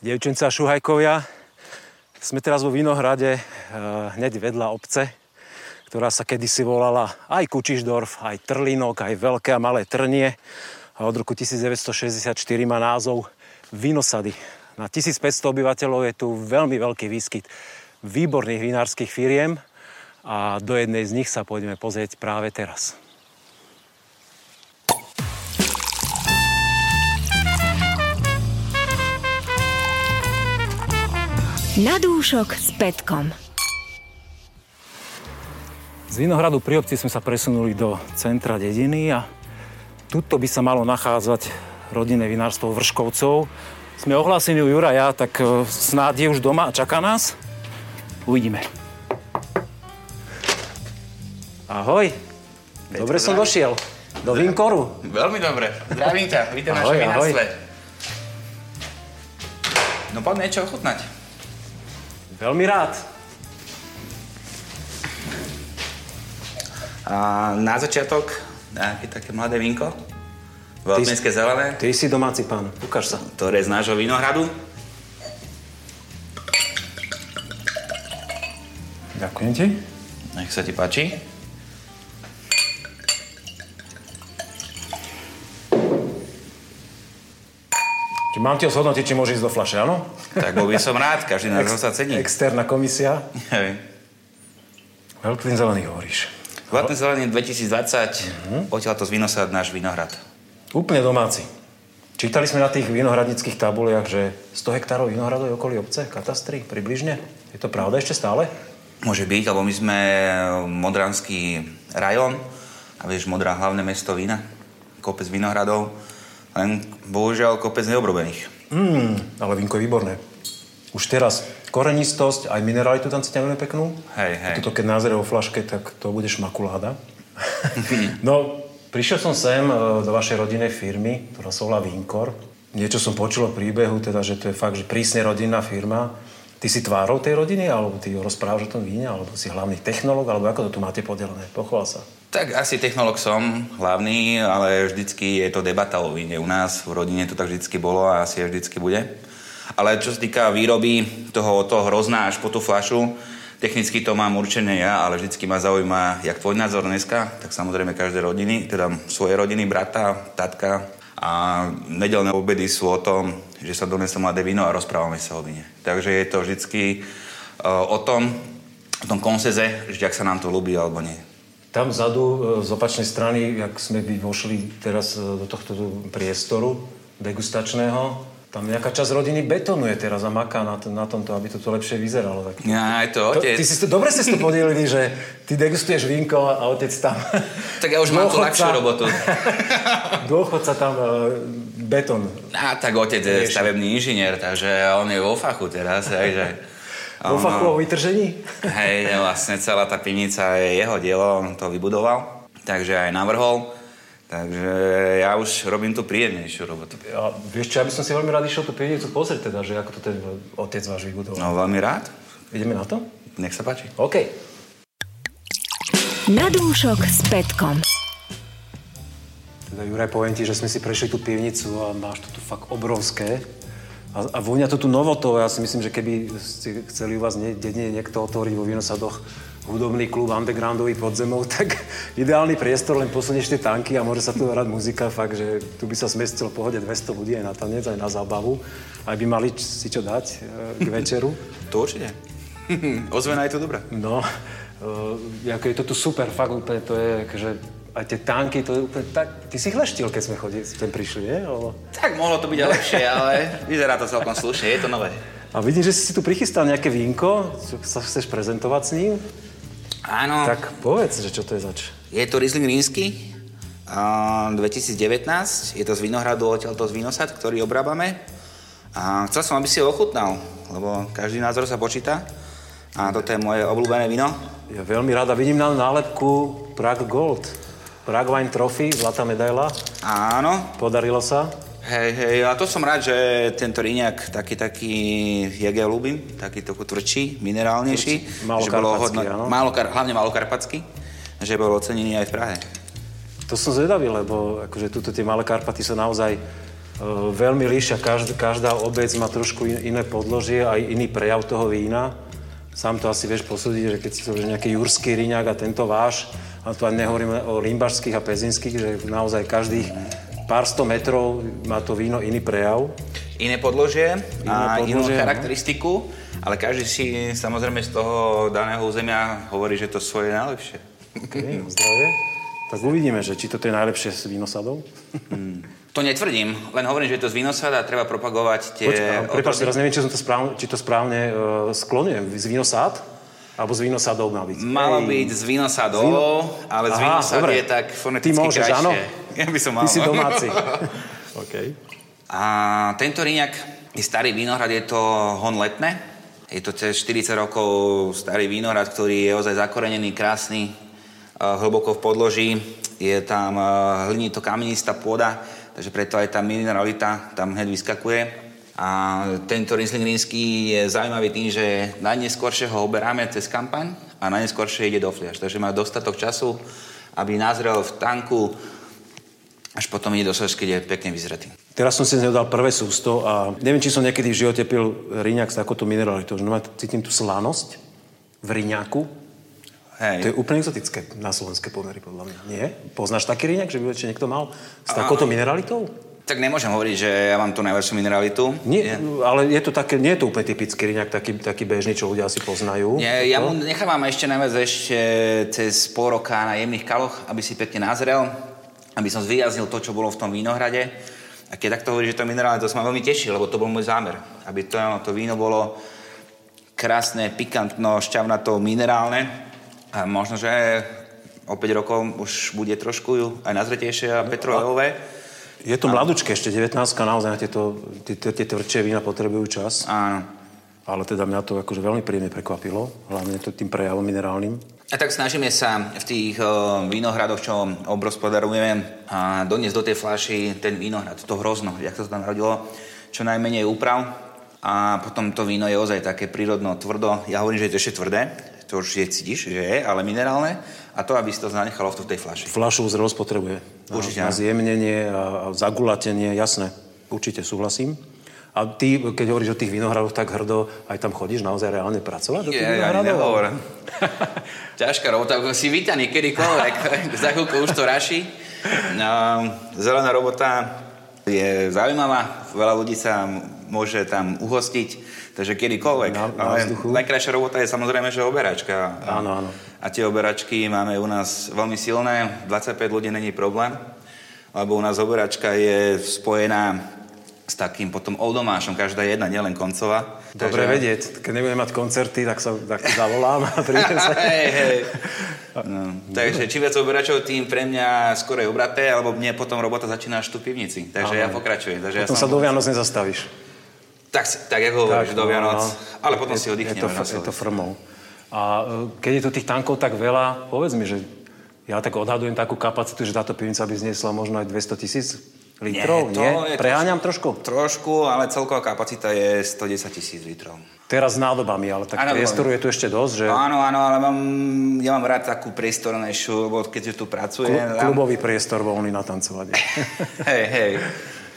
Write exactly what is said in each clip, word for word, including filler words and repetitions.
Dievčenca Šuhajkovia. Sme teraz vo Vinohrade, hneď vedľa obce, ktorá sa kedysi volala aj Kučišdorf, aj Trlinok, aj Veľké a Malé Trnie. A od roku devätnásť šesťdesiatštyri má názov Vinosady. Na tisícpäťsto obyvateľov je tu veľmi veľký výskyt výborných vinárskych firiem a do jednej z nich sa pôjdeme pozrieť práve teraz. Na dúšok s Petkom. Z Vinohradu pri obci sme sa presunuli do centra dediny a tuto by sa malo nachádzať rodinné vinárstvo Vrškovcov. Sme ohlásili u Jura ja, tak snáď je už doma a čaká nás. Uvidíme. Ahoj. Peťko, dobre som došiel. Do Vinkoru. Veľmi dobre. Zdravím ťa. Víte naše vinárstve. No poďme niečo ochutnať. Veľmi rád. A na začiatok nejaké také mladé vínko. Vopianske zelené. Ty si domáci pán, ukáž sa. Ktoré z nášho Vinohradu. Ďakujem ti. Nech sa ti páči. Mám ti oshodnotiť, či môže ísť do fľaše, áno? Tak bol by som rád, každý nášho sa cení. Externá komisia. Neviem. Veltlín zelený hovoríš. Veltlín zelený dvetisícdvadsať, odtiaľ to z Vinohradu, náš Vinohrad. Úplne domáci. Čítali sme na tých vinohradnických tabuliach, že sto hektárov vinohradov je okolí obce, katastri, približne. Je to pravda ešte stále? Môže byť, lebo my sme Modranský rajón, a vieš, Modrá hlavné mesto vína, kopec vinohradov. Len, bohužiaľ, kopec neobrobených. Mm, ale vínko je výborné. Už teraz korenistosť, aj minerálitu tam cítia veľmi peknú. Hej, hej. Toto, keď názrie vo fľaške, tak to bude šmakuláda. No, prišiel som sem do vašej rodinnej firmy, ktorá sa volá Vincúr. Niečo som počul o príbehu, teda, že to je fakt, že prísne rodinná firma. Ty si tvárou tej rodiny, alebo ty rozprávaš o tom víne, alebo si hlavný technológ, alebo ako to tu máte podelené? Pochvál sa. Tak asi technológ som hlavný, ale vždycky je to debata o víne. U nás v rodine to tak vždycky bolo a asi vždycky bude. Ale čo sa týka výroby toho, toho hrozná až po tú fľašu, technicky to mám určené ja, ale vždycky ma zaujíma, jak tvoj názor dneska, tak samozrejme každé rodiny, teda svoje rodiny, brata, tatka. A nedeľné obedy sú o tom, že sa donesem mladé víno a rozprávame sa o víne. Takže je to vždycky o tom, o tom konseze, že ak sa nám to ľúbi alebo nie. Tam vzadu, z opačnej strany, jak sme by vošli teraz do tohto priestoru degustačného, tam nejaká časť rodiny betonuje teraz a maká na, t- na tomto, aby to lepšie vyzeralo. Tak... Ja, aj to otec. To, ty si to, dobre ste si to podielili, že ty degustuješ vínko a otec tam... Tak ja už mám tú ľahšiu robotu. Dôchodca tam e, beton. A tak otec je stavebný inžinier, takže on je vo fachu teraz. Takže, vo fachu o vytržení? Hej, vlastne celá tá pivnica je jeho dielo, on to vybudoval, takže aj navrhol. Takže ja už robím tú príjemnejšiu robotu. A vieš čo, ja by som si veľmi rád išiel tú pivnicu pozrieť teda, že ako to ten otec váš vybudoval. No veľmi rád. Ideme na to? Nech sa páči. OK. Na dúšok s Petkom. Teda Juraj, poviem ti, že sme si prešli tú pivnicu a máš to tu fakt obrovské. A, a vôňa to tu novotou. Ja si myslím, že keby ste chceli u vás nie, dedine niekto otvoriť vo Vinosadoch hudobný klub undergroundový podzemov, tak ideálny priestor, len posunieš tie tanky a môže sa tu hrať muzika, fakt, že tu by sa zmestilo v pohode dvesto ľudí aj na tanec, aj na zábavu, aj by mali si čo dať k večeru. To určite. Ozvena je to dobrá. No, ako je to tu super, fakt úplne to je, že aj tie tanky, to je úplne tak... Ty si chleštil, keď sme chodili, ten prišli, nie? O... Tak mohlo to byť aj lepšie, ale vyzerá to celkom slušne, je to nové. A vidím, že si tu prichystal nejaké vínko, čo sa chceš prezentovať s ním. Áno. Tak povedz, že čo to je zač. Je to Rizling rýnsky dvetisícdevätnásť. Je to z Vinohradu, odtiaľ to z Vinosad, ktorý obrábame. A chcel som, aby si ho ochutnal, lebo každý názor sa počíta. A toto je moje obľúbené víno. Ja veľmi rád a vidím na nálepku Prague Gold. Prague Wine Trophy, zlatá medaila. Áno. Podarilo sa. Hej, hej, a to som rád, že tento ríňak taký, taký, jak ja ľúbim, taký trochu tvrdší, minerálnejší. Malokarpatský, áno. Malokar, hlavne Malokarpatský, že bol ocenený aj v Prahe. To som zvedavý, lebo akože tuto tie Malé Karpaty sa naozaj veľmi líšia. Každá, každá obec má trošku iné podložie, aj iný prejav toho vína. Sám to asi vieš posúdiť, že keď si to že nejaký jurský riňák a tento váš, a tu aj nehovoríme o limbašských a pezinských, že naozaj každých pár sto metrov má to víno iný prejav. Iné podložie a inú charakteristiku, ale každý si samozrejme z toho daného územia hovorí, že to svoje je najlepšie. Okay, zdravie. Tak uvidíme, že či toto je najlepšie s Vinosadou. Hmm. To netvrdím, len hovorím, že je to z Vinosada a treba propagovať tie... Počkaj, prepáč, teraz neviem, či, som to správne, či to správne uh, sklonujem. Z Vinosad? Alebo z Vinosadov má byť? Malo byť z Vinosadov, Zvino... ale z Vinosad je tak foneticky krajšie. Ty môžeš, áno? Ja by som mal. Ty si domáci. Okay. A tento riňak, starý Vinohrad, je to honletné. Je to cez štyridsať rokov starý Vinohrad, ktorý je ozaj zakorenený, krásny, hlboko v podloží. Je tam hlinito kamenistá pôda, takže preto aj tá mineralita tam hneď vyskakuje. A tento Rizling rýnsky je zaujímavý tým, že najneskôršie ho oberáme cez kampaň a najneskôršie ide do fliaž. Takže má dostatok času, aby nazrel v tanku, až potom ide do fliaž, keď je pekne vyzretý. Teraz som si z neho dal prvé sústo a neviem, či som niekedy v živote pil riňak s takouto mineralitou. Cítim tú slanosť v riňaku. Hej. To je úplne exotické na slovenské pomery, podľa mňa. Nie? Poznáš taký riňak, že by ešte niekto mal s takouto mineralitou? Tak nemôžem hovoriť, že ja mám tú najväčšiu mineralitu. Nie, nie, ale je to také, nie je to úplne typický riňak, taký, taký bežný, čo ľudia asi poznajú. Nie, ja mu nechávam ešte najviac ešte cez pol roka na jemných kaloch, aby si pekne nazrel, aby som zvýraznil to, čo bolo v tom Vinohrade. A keď takto hovorí, že to je minerál, to sa ma veľmi teší, lebo to bol môj zámer. Aby to, to víno bolo krásne, pikantno, šťavnato, minerálne. A možno, že o päť rokov už bude trošku ju aj nazretejšie a petrolejové. Je to mladučké, ešte devätnástka, naozaj tie tvrdšie vína potrebujú čas. Áno. Ale teda mňa to akože veľmi príjemne prekvapilo, hlavne to tým prejavom minerálnym. A tak snažíme sa v tých uh, vinohradoch, čo obhospodarujeme, a doniesť do tej fľaši ten vinohrad, to hrozno, jak to sa tam rodilo, čo najmenej úprav. A potom to víno je ozaj také prírodno, tvrdo. Ja hovorím, že je to ešte tvrdé, to už je cítiš, že je, ale minerálne. A to, aby si to zanechalo v tej fľaši. Fľašu zrelosť potrebuje. Určite. Na zjemnenie a zagulatenie, jasné. Určite súhlasím. A ty, keď hovoríš o tých vinohradoch tak hrdo, aj tam chodíš naozaj reálne pracovať do tých vinohradov? Ja nehovorím. Ťažká robota, si vítaný kedykoľvek, za chvíľku už to raší. No, zelená robota je zaujímavá, veľa ľudí sa môže tam uhostiť, takže kedykoľvek. Na, na Ale najkrajšia robota je samozrejme, že oberačka. Áno, áno. A tie oberačky máme u nás veľmi silné, dvadsaťpäť ľudí není problém, lebo u nás oberačka je spojená s takým potom oldomášom, každá jedna, nielen koncová. Dobre takže... vedieť, keď nebudem mať koncerty, tak sa tak zavolám a prídem sa. Hej, hej. No, takže čím viac oberačov, tým pre mňa skoro je obraté, alebo mne potom robota začína až tu v pivnici. Takže Aha. ja pokračujem. Takže potom ja sa do Vianoc nezastavíš. Tak, tak ako hovoríš, do Vianoc. No, no. Ale potom je, si oddychneme. Je to, je to frmou. A keď je tu tých tankov tak veľa, povedz mi, že ja tak odhadujem takú kapacitu, že táto pivnica by zniesla možno aj dvesto tisíc. Litrov, nie? nie? Preháňam trošku? Trošku, ale celková kapacita je sto desať tisíc litrov. Teraz s nádobami, ale tak ano, priestoru je tu ešte dosť, že... Áno, áno, ale mám, ja mám rád takú priestornejšiu, lebo keďže tu pracuje... Klu- klubový tam... priestor voľný na tancovanie. Hej, hej.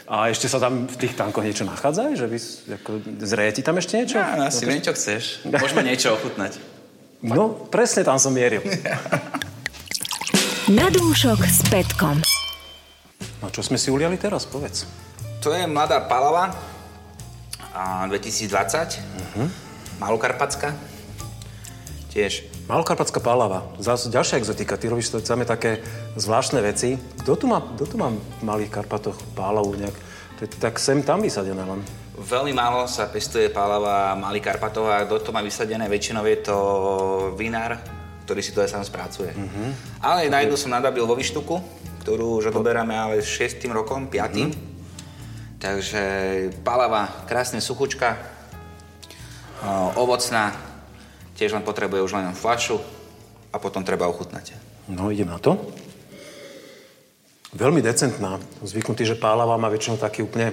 A ešte sa tam v tých tankoch niečo nachádza? Že by, ako, zreje ti tam ešte niečo? Áno, asi no, niečo chceš. Môžeme niečo ochutnať. No, presne tam som mieril. Na dúšok s Petkom. A čo sme si uliali teraz, povedz. To je mladá Pálava dvetisícdvadsať, uh-huh. Malokarpatská, tiež. Malokarpatská Pálava, zase ďalšia exotika, ty robíš same také zvláštne veci. Kto tu má, kto tu má v Malých Karpatoch Pálavu nejak? To je tak sem tam vysadené len. Veľmi málo sa pestuje Pálava Malých Karpatov a kto to má vysadené, väčšinou je to vinár, ktorý si to aj sám spracuje. Uh-huh. Ale najdu som nadabil vo Vyštuku, ktorú už odoberáme ale šiestym rokom, piatym. Mm. Takže Pálava, krásne suchučka, ovocná, tiež len potrebuje už len fľašu a potom treba ochutnať. No, idem na to. Veľmi decentná. Zvyknutý, že Pálava má väčšinou taký úplne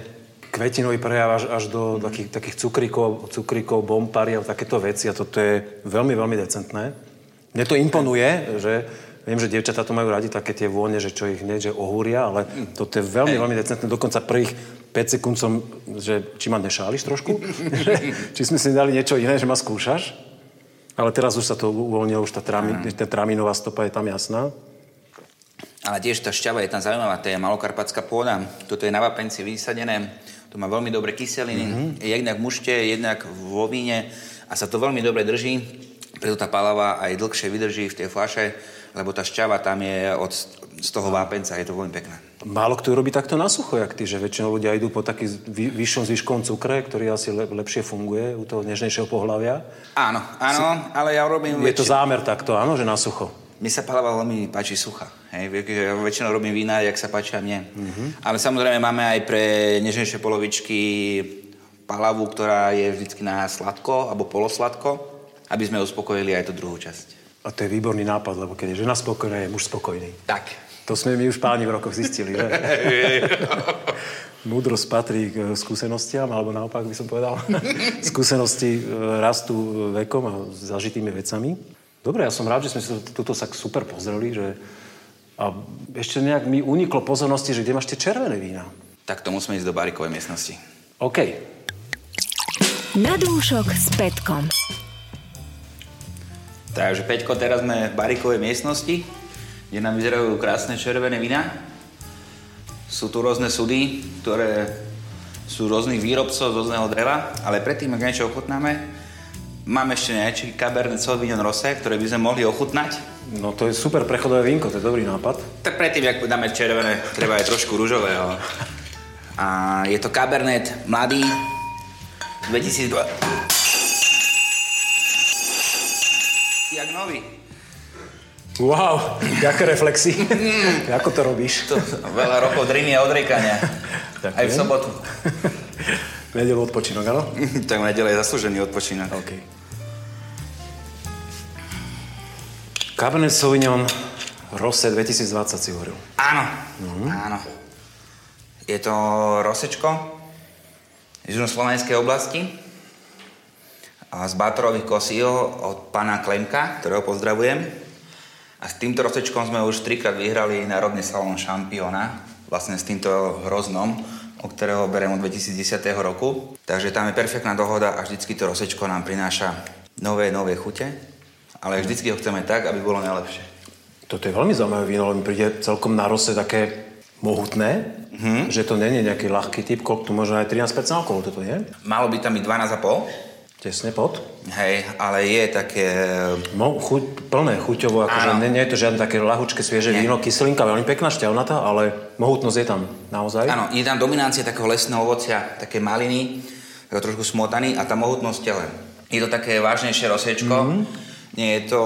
kvetinový prejav až, až do mm. takých, takých cukríkov, cukríkov, bompary a takéto veci. A toto je veľmi, veľmi decentné. Mne to imponuje, že Viem, že dievčatá to majú radi také tie vône, že čo ich nie, že ohúria, ale toto je veľmi, veľmi decentné. Dokonca prvých päť sekúnd som, že či ma nešáliš trošku? Či sme si dali niečo iné, že ma skúšaš? Ale teraz už sa to uvoľnilo, už tá trámi, mm. tráminová stopa je tam jasná. Ale tiež tá šťava je tam zaujímavá, to je malokarpatská pôda. Toto je na vápenci vysadené, to má veľmi dobré kyseliny, mm-hmm. jednak v mušte, jednak vo víne a sa to veľmi dobre drží, preto tá pálava aj dlhšie vydrží v tej fľaše, lebo tá šťava tam je od, z toho vápenca, je to veľmi pekné. Málo kto robí takto na sucho, jak ty, že väčšinou ľudia idú po taký vy, vyššom zvyškom cukre, ktorý asi le, lepšie funguje u toho nežnejšieho pohlavia. Áno, áno, ale ja robím... Je väčšin... to zámer takto, áno, že na sucho? Mne sa pálava veľmi páči sucha. Hej, väčšinou robím vína, jak sa páčia mne. Mm-hmm. Ale samozrejme máme aj pre nežnejšie polovičky pálavu, ktorá je vždycky na sladko, alebo polosladko, aby sme uspokojili aj tú druhú časť. A to je výborný nápad, lebo keď je žena spokojná, je muž spokojný. Tak. To sme my už páni v rokoch zistili, že? Múdrosť patrí k skúsenostiam, alebo naopak by som povedal. Skúsenosti rastú vekom a zažitými vecami. Dobre, ja som rád, že sme si toto sa super pozreli, že... A ešte nejak mi uniklo pozornosti, že kde máš tie červené vína? Tak to musíme ísť do barikovej miestnosti. OK. Na dúšok s Petkom. Takže, Peťko, teraz sme v barikovej miestnosti, kde nám vyzerajú krásne červené vína. Sú tu rôzne sudy, ktoré sú rôznych výrobcov z rôzneho dreva, ale predtým, ak niečo ochutnáme, máme ešte niečo Cabernet Sauvignon Rosé, ktoré by sme mohli ochutnať. No to je super prechodové vínko, to je dobrý nápad. Tak predtým, ak dáme červené, treba aj trošku ružového. A je to Cabernet mladý dvetisícdva. Jak nový. Wow, jaké reflexy. Ako to robíš? To, veľa rokov driny a odrekania. Aj v sobotu. V nedeľu odpočinok, áno? Tak v nedeľu je zaslúžený odpočinok. OK. Cabernet Sauvignon Rosé dvetisícdvadsať si hovoril. Áno, mm. áno. Je to rosečko z južnoslovenskej oblasti. Z Bátorových kosiel od pána Klemka, ktorého pozdravujem. A s týmto rosečkom sme už trikrát vyhrali Národný salón šampióna. Vlastne s týmto hroznom, o ktorého berem od dvetisícdesať roku. Takže tam je perfektná dohoda a vždycky to rosečko nám prináša nové, nové chute. Ale vždycky ho chceme tak, aby bolo najlepšie. Toto je veľmi zaujímavé víno, lebo mi príde celkom na rose také... mohutné, mm-hmm. že to nie je nejaký ľahký typ, koľko tu možno aj trinásť percent alkoholu toto je. Malo by tam byť dvanásť celá päť. Tesne pod. Hej, ale je také... No, chuť, plné chuťovo, akože nie, nie je to žiadne také ľahučké, svieže nie. Víno, kyselinka, veľmi pekná, šťavnatá, ale mohutnosť je tam naozaj. Áno, je tam dominancia takého lesného ovocia, také maliny, trošku smotany a tá mohutnosť tele. Je to také vážnejšie rosečko, mm-hmm. nie je to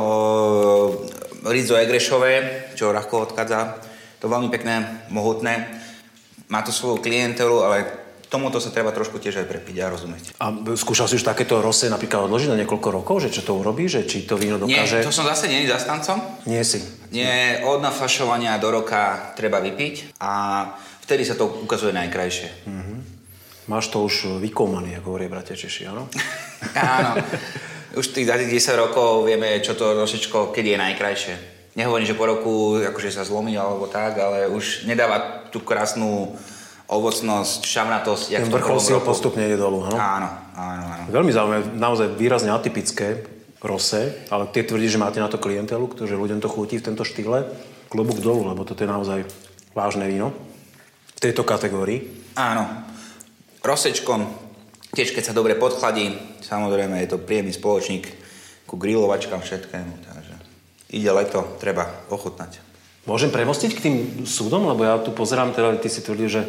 rizo egrešové, čo ľahko odkádza. To veľmi pekné, mohutné. Má to svoju klientelu, ale tomuto sa treba trošku tiež aj prepiť a rozumieť. A skúšal si už takéto rosé napríklad odložiť na niekoľko rokov? Že čo to urobí? Že či to víno dokáže... Nie, to som zase nie zastancom. Nie si. Nie, od nafašovania do roka treba vypiť a vtedy sa to ukazuje najkrajšie. Mm-hmm. Máš to už vykomaný, ako hovorí bratia Češi, áno? Áno. Už tých desať rokov vieme, čo to rosečko, kedy je najkrajšie. Nehovorím, že po roku akože sa zlomí alebo tak, ale už nedáva tú krásnu ovocnosť, šavnatosť. Ten vrchol si ho postupne ide dolu, áno? Áno, áno, áno. Veľmi zaujímavé, naozaj výrazne atypické rosé, ale ty tvrdíš, že máte na to klientelu, ktorže ľuďom to chutí v tento štýle. Klobúk dolu, lebo toto je naozaj vážne víno v tejto kategórii. Áno. Rosečkom, tiež keď sa dobre podchladí, samozrejme je to príjemný spoločník ku grilovačkám všetkému, takže... Ide leto, treba ochutnať. Môžem premostiť k tým súdom? Lebo ja tu pozerám, teda ty si tvrdil, že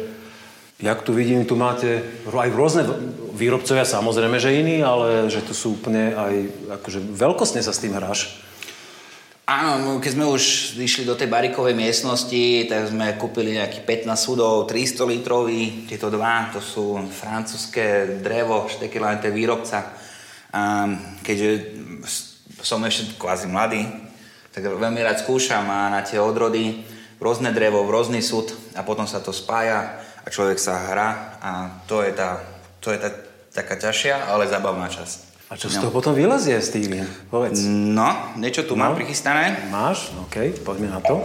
jak tu vidím, tu máte aj rôzne výrobcovia, samozrejme, že iní, ale že tu sú úplne aj, akože veľkostne sa s tým hráš. Áno, keď sme už išli do tej barikovej miestnosti, tak sme kúpili nejakých pätnásť súdov, tristo litrový, tieto dva, to sú francúzske drevo, štekilanté výrobca. A keďže som ešte kvázi mladý, tak veľmi rád skúšam a na tie odrody rôzne drevo, rôzny súd a potom sa to spája a človek sa hrá a to je tá, to je tá taká ťažšia, ale zabavná časť. A čo z toho potom vylezie z tých vín? Povedz. No, niečo tu no. mám prichystané. Máš? OK, poďme na to.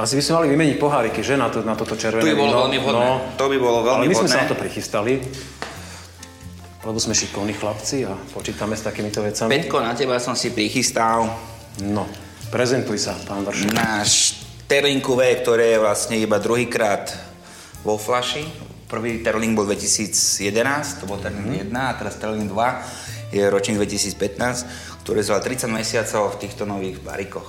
Asi by sme mali vymeniť poháriky, že? Na, to, na toto červené víno. To by bolo veľmi vhodné. No, to by bolo veľmi vhodné. Ale my sme sa na to prichystali. Lebo sme šikovní chlapci a počítame s takýmito vecami. Peťko, na teba som si prichystal. No, prezentuj sa, pán Vršek. Náš Terlinkové, ktoré je vlastne iba druhýkrát vo flaši. Prvý Terling bol dvetisíc jedenásť, to bol Terling mm. jeden a teraz Terling dva je ročník dvetisíc pätnásť, ktorý zval tridsať mesiacov v týchto nových barikoch.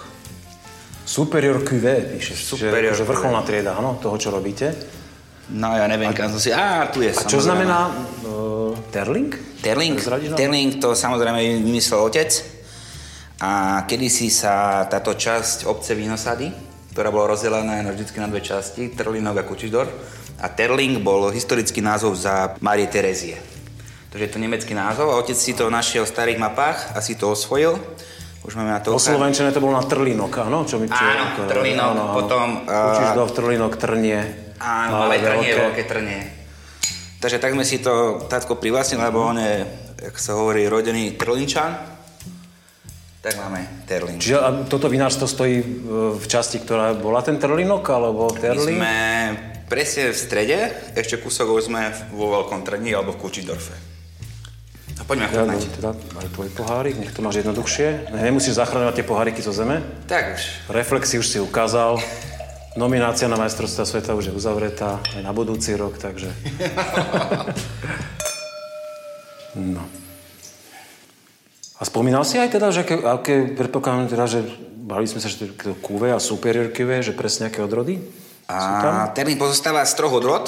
Superior Cuvée píšeš, Superior že, že vrcholná trieda, áno, toho čo robíte. No ja neviem, kam som si... Á, tu je a samozrejme. Čo znamená uh, Terling? Terling? Terling to samozrejme vymyslel otec a kedysi sa táto časť obce Vinosady, ktorá bola rozdelená vždycky na dve časti, Trlinok a Kučišdorf, a Terling bol historický názov za Marie Terezie. Takže je to nemecký názov a otec si to našiel v starých mapách a si to osvojil. Už máme na to... Oslovenčené to bolo na Trlinok, áno? Čo mi čo... Áno, Trlinok, áno, áno. Potom... Kučišdorf, Trlinok, Trnie. Áno, ale Trnie, okay. Veľké Trnie. Takže tak sme si to tátko privlastnili, mm. lebo on je, jak sa hovorí, rodený Trlinčan. Tak máme Terling. Čiže a toto vinárstvo stojí v časti, ktorá bola ten Trlinok, alebo Terling? My sme... Presne v strede, ešte kúsok sme vo Veľkom Trní alebo v Kučišdorfe. A poďme chutnať. Ja, teda aj tvoj pohárik, nech to máš jednoduchšie. Nemusíš zachraňovať tie poháriky zo zeme. Tak už. Reflexy už si ukázal. Nominácia na majstrovstvá sveta už je uzavretá. Aj na budúci rok, takže... No. A spomínal si aj teda, že aké, predpokladám teda, že bavili sme sa, že to Cuvée a Superior Cuvée, že presne aké odrody? A Terling pozostáva z troch odrod.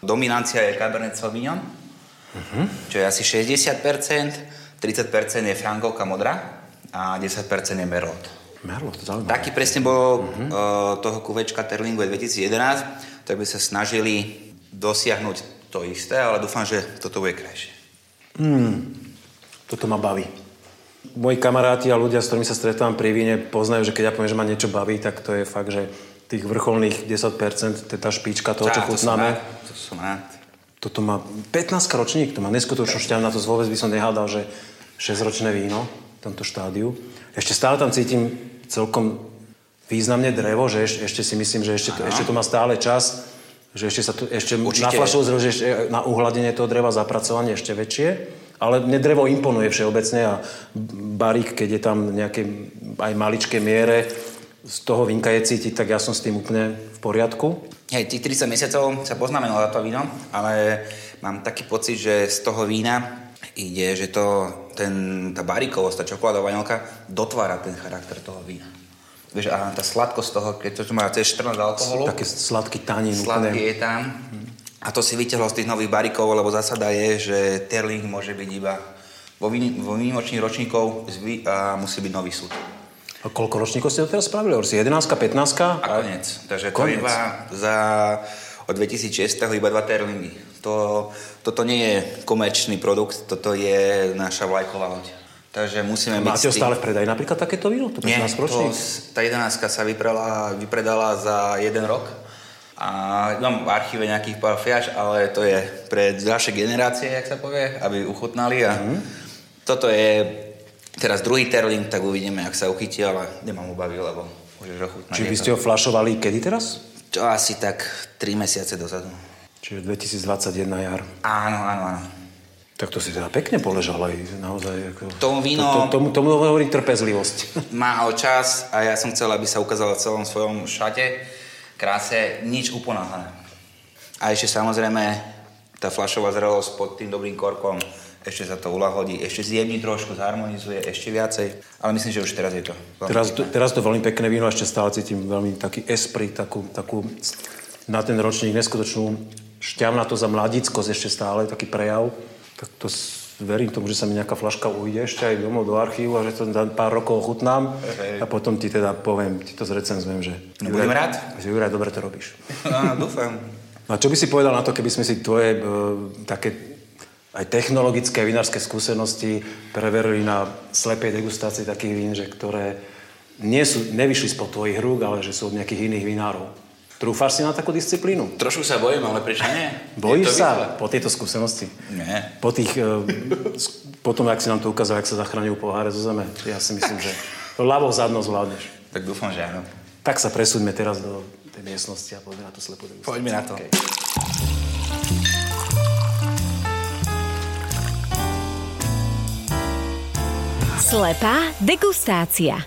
Dominancia je Cabernet Sauvignon, uh-huh. čo je asi šesťdesiat percent, tridsať percent je Frankovka modrá a desať percent je Merlot. Merlot, to zaujímavé. Taký presne bol uh-huh. uh, toho kuvečka Terlingu dvetisíc jedenásť, tak by sa snažili dosiahnuť to isté, ale dúfam, že toto bude krajšie. Mm, toto ma baví. Moji kamaráti a ľudia, s ktorými sa stretávam pri víne, poznajú, že keď ja poviem, že ma niečo baví, tak to je fakt, že tých vrcholných desať percent, to je tá špička toho, čo chutnáme. To som rád. Toto má pätnásťročník, to má neskutočnú šťavu, na to vôbec by som nehádal, že šesťročné víno v tomto štádiu. Ešte stále tam cítim celkom významne drevo, že eš, ešte si myslím, že ešte to, ešte to má stále čas, že ešte sa to, ešte na flašu, že ešte na uhladenie toho dreva, zapracovanie ešte väčšie. Ale mne drevo imponuje všeobecne a barík, keď je tam nejaké aj maličké miere, z toho vínka je cítiť, tak ja som s tým úplne v poriadku. Hej, tých tridsať mesiacov sa poznamenalo na to víno, ale mám taký pocit, že z toho vína ide, že to, ten, tá barikovosť, tá čokoládová vanilka dotvára ten charakter toho vína. Vieš, a tá sladkosť toho, keď to má cez štrnásť alkoholu. Také sladký tanín. Sladký je tam. A to si vytiahlo z tých nových barikov, lebo zásada je, že Terling môže byť iba vo výnimočných ročníkov a musí byť nový súd. A koľko ročníkov ste to teraz spravili? Orsi? jedenásť, pätnásť? A koniec. Takže koniec. To iba za od dvetisíc šesť iba dva Terlingy. To, toto nie je komerčný produkt, toto je naša vlajková loď. Takže musíme byť s tým. Máte stále v predaji napríklad takéto víno? To nie, to, tá jedenástka sa vyprala, vypredala za jeden rok. A mám v archíve nejakých pár fiaž, ale to je pre ďalšie generácie, jak sa povie, aby uchutnali. A mm. Toto je... Teraz druhý Terling, tak uvidíme, jak sa uchytí, ale nemám obavy, lebo môžeš ochutnať. Čiže vy ste ho flašovali kedy teraz? To asi tak tri mesiace dozadu. Čiže dvetisíc dvadsaťjeden jar. Áno, áno, áno. Tak to si teda pekne poležal aj naozaj. Ako... Tomu víno... To, to, tomu, tomu hovorí trpezlivosť. Má ho čas a ja som chcel, aby sa ukázal v celom svojom šate. Kráse, nič uponáhané. A ešte samozrejme tá flašová zrelosť pod tým dobrým korkom. Ešte sa to uľahodí, ešte zjemní trošku, zharmonizuje ešte viacej, ale myslím, že už teraz je to. Teraz to, teraz to veľmi pekné víno, ešte stále cítim veľmi taký esprit, takú, takú na ten ročník neskutočnú šťavu na to za mladickosť ešte stále, taký prejav. Tak to verím tomu, že sa mi nejaká fľaška ujde ešte aj domov do archívu a že to pár rokov ochutnám a potom ti teda poviem, ti to zrecenzujem, že... No budem rád. Že Juraj, dobre to robíš. No, dúfam. A čo by si povedal na to, keby sme si tvoje e, také... aj technologické vinárske skúsenosti preverili na slepej degustácii takých vín, že ktoré nie sú, nevyšli spod tvojich rúk, ale že sú od nejakých iných vinárov. Trúfáš si na takú disciplínu? Trošku sa bojím, ale prečo nie? Bojíš sa po tejto skúsenosti? Nie. Po tých, potom, jak si nám to ukázal, jak sa zachránil poháre zo zeme. Ja si myslím, že ľavou zadnou zvládneš. Tak dúfam, že áno. Tak sa presúďme teraz do tej miestnosti a poďme na tú slepú degustáciu. Poďme na to. Okay. Slepá degustácia.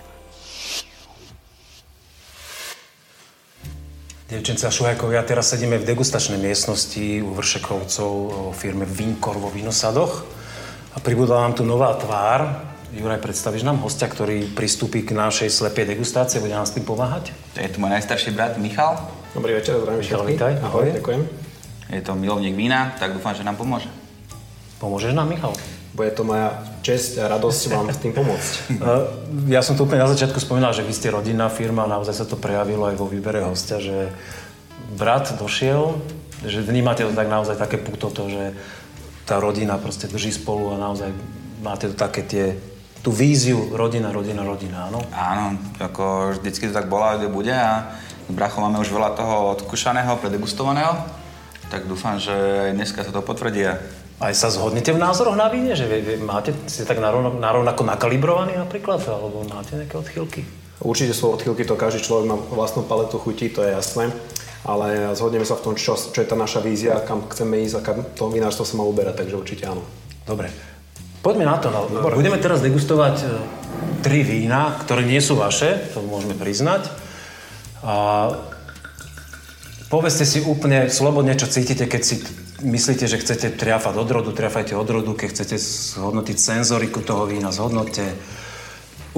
Dievčence a šuhajkovia, teraz sedíme v degustačnej miestnosti u Vrškovcov o firme Vincúr vo Vinosadoch. A pribudla nám tu nová tvár. Juraj, predstavíš nám hostia, ktorý pristúpi k našej slepej degustácii? Bude nám s tým pomáhať? Je tu môj najstarší brat Michal. Dobrý večer, zdravím všetkých. Ahoj. Ahoj, ďakujem. Je to milovník vína, tak dúfam, že nám pomôže. Pomôžeš nám, Michal? Bude to moja česť a radosť vám s tým pomôcť. Ja som to úplne na začiatku spomínal, že vy ste rodinná firma, naozaj sa to prejavilo aj vo výbere hostia, že brat došiel, že vnímate to tak naozaj také puto, to, že tá rodina proste drží spolu a naozaj máte to také tie, tú víziu rodina, rodina, rodina, áno? Áno, ako vždycky to tak bola, kde bude a s brachom máme už veľa toho odkúšaného, predegustovaného, tak dúfam, že dneska sa to potvrdí. Aj sa zhodnete v názoroch na víne? Že vy, vy máte, ste tak narovnako, narovnako nakalibrovaní napríklad? Alebo máte nejaké odchýlky? Určite sú odchýlky, to každý človek má vlastnú paletu chutí, to je jasné. Ale zhodneme sa v tom, čo, čo je tá naša vízia, kam chceme ísť a kam to vinárstvo sa má uberať, takže určite áno. Dobre. Poďme na to. Dobre. Budeme teraz degustovať tri vína, ktoré nie sú vaše, to môžeme priznať. A povedzte si úplne slobodne, čo cítite, keď si myslíte, že chcete triafať od rodu, triafajte od rodu, keď chcete zhodnotiť senzoriku toho vína, zhodnote.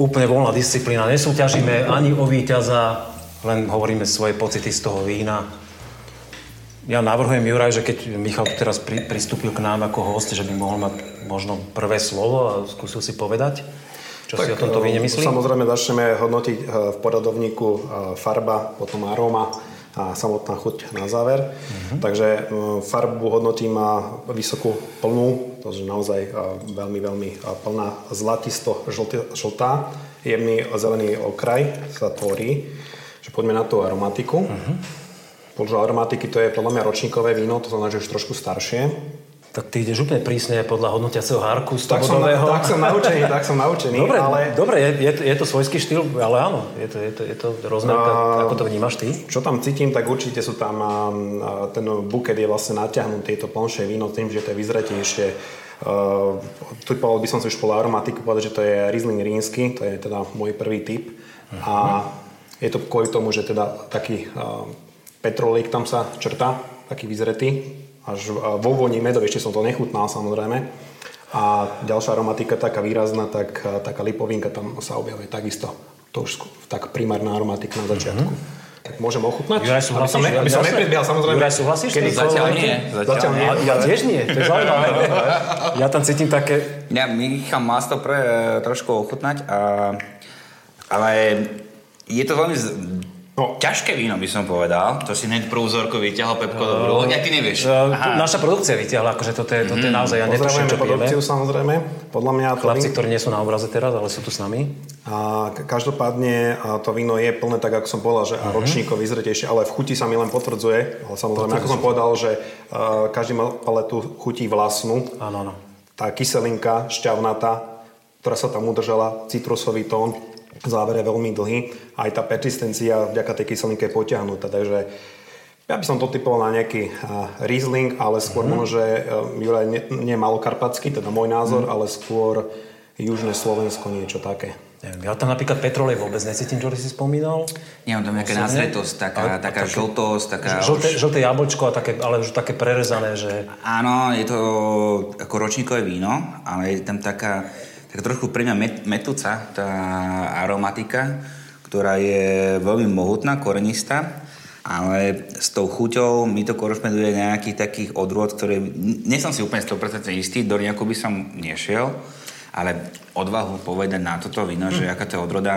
Úplne voľná disciplína, nesúťažíme ani o víťaza, len hovoríme svoje pocity z toho vína. Ja navrhujem, Juraj, že keď Michal teraz pri, pristúpil k nám ako host, že by mohol mať možno prvé slovo a skúsil si povedať, čo tak, si o tomto víne myslí. Samozrejme, začneme hodnotiť v poradovníku farba, potom aroma a samotná chuť na záver. Uh-huh. Takže farbu hodnotím vysokú plnú, to je naozaj veľmi, veľmi plná zlatisto žltá, jemný zelený okraj sa tvorí. Že poďme na tú aromatiku. Uh-huh. Podľa aromatiky to je podľa mňa ročníkové víno, to znamená, že už trošku staršie. Tak ty ideš úplne prísne podľa hodnotiaceho hárku z toho bodového. Tak som naučený, tak som naučený. Dobre, ale... dobre je, je, je to svojský štýl, ale áno, je to, je to, je to rozmer, uh, ako to vnímaš ty? Čo tam cítim, tak určite sú tam, uh, ten buket je vlastne natiahnutý, to plnšie víno tým, že to je vyzretejšie. Uh, Typoval by som si už podľa aromatiku povedať, že to je Rizling rýnsky, to je teda môj prvý typ. Uh-huh. A je to kvôli tomu, že teda taký uh, petrolík tam sa črta, taký vyzretý. Až vo voni medov, ešte som to nechutnal samozrejme. A ďalšia aromatika taká výrazná, tak taká lipovinka tam sa objavuje takisto. To už tak primárna aromatika na začiatku. Mm-hmm. Tak môžem ochutnať? Juraj, súhlasíš? Aby som nepribíjal, samozrejme. Juraj, súhlasíš? Zatiaľ nie. Zatiaľ nie. Ja tiež nie, to je zaujímavé. Ja tam cítim také... Ja Michal má to pre trošku ochutnať, a, ale je to veľmi... Z... No, ťažké víno by som povedal. To si hneď prvú vzorku vyťahol, Pepko, uh, dobrú. Ja ty nevieš. Uh, naša produkcia vyťahla, akože toto je, toto je naozaj, ja netuším, čo pijeme. Produkciu, samozrejme. Podľa mňa chlapci, vín... ktorí nie sú na obraze teraz, ale sú tu s nami. A každopádne a to víno je plné, tak ako som povedal, že uh-huh. ročníkov vyzretejšie, ale v chuti sa mi len potvrdzuje. Ale samozrejme, potvrdzuje. Ako som povedal, že uh, každý má paletu chutí vlastnú. Áno, áno. Tá kyselinka šťavnatá, ktorá sa tam udržala, citrusový tón. V závere veľmi dlhý. Aj tá persistencia vďaka tej kyselinke je potiahnutá. Takže ja by som to typoval na nejaký uh, Riesling, ale skôr mm-hmm. môže, uh, Juraj, nie, nie Malokarpatský, teda môj názor, mm-hmm. ale skôr Južné Slovensko, niečo také. Ja tam napríklad petrolej vôbec necítim, čo si spomínal. Ja mám tam nejaká násretosť, taká, taká žltosť, taká... Žlté, žlté jablčko, a také, ale už také prerezané, že... Áno, je to ako ročníkové víno, ale je tam taká... tak trochu pre mňa met, metúca tá aromatika, ktorá je veľmi mohutná, korenistá, ale s tou chuťou mi to korešponduje nejakých takých odrôd, ktoré... Nie som si úplne sto percent istý, do nejako by som nešiel, ale odvahu povedať na toto víno, mm. že aká to je odroda...